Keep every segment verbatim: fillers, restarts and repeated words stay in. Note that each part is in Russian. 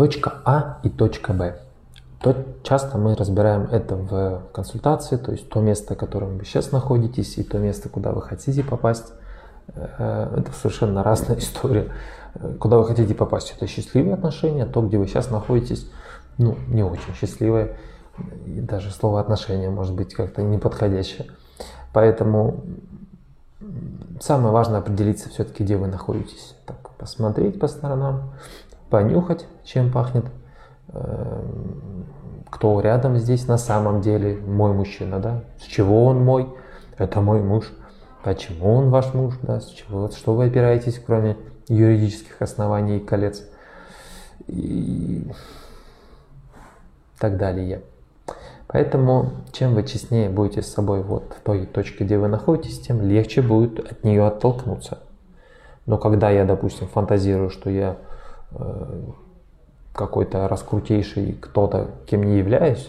Точка А и точка Б. То часто мы разбираем это в консультации, то есть то место, в котором вы сейчас находитесь, и то место, куда вы хотите попасть. Это совершенно разная история. Куда вы хотите попасть, это счастливые отношения, то, где вы сейчас находитесь, ну, не очень счастливые. И даже слово «отношения» может быть как-то неподходящее. Поэтому самое важное определиться все-таки, где вы находитесь. Так, посмотреть по сторонам, понюхать, чем пахнет, кто рядом здесь на самом деле, мой мужчина, да, с чего он мой, это мой муж, почему он ваш муж, да, с чего, что вы опираетесь, кроме юридических оснований и колец, и так далее. Поэтому, чем вы честнее будете с собой вот в той точке, где вы находитесь, тем легче будет от нее оттолкнуться. Но когда я, допустим, фантазирую, что я э, какой-то раскрутейший кто-то, кем не являюсь,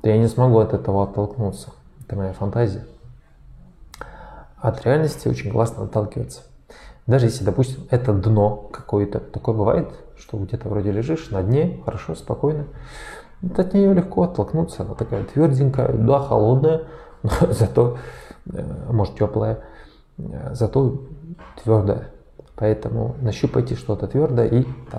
то я не смогу от этого оттолкнуться. Это моя фантазия. От реальности очень классно отталкиваться. Даже если, допустим, это дно какое-то. Такое бывает, что где-то вроде лежишь на дне, хорошо, спокойно. Вот от нее легко оттолкнуться, она такая тверденькая, да, холодная, но зато, может, теплая, зато твердая. Поэтому нащупайте что-то твердое и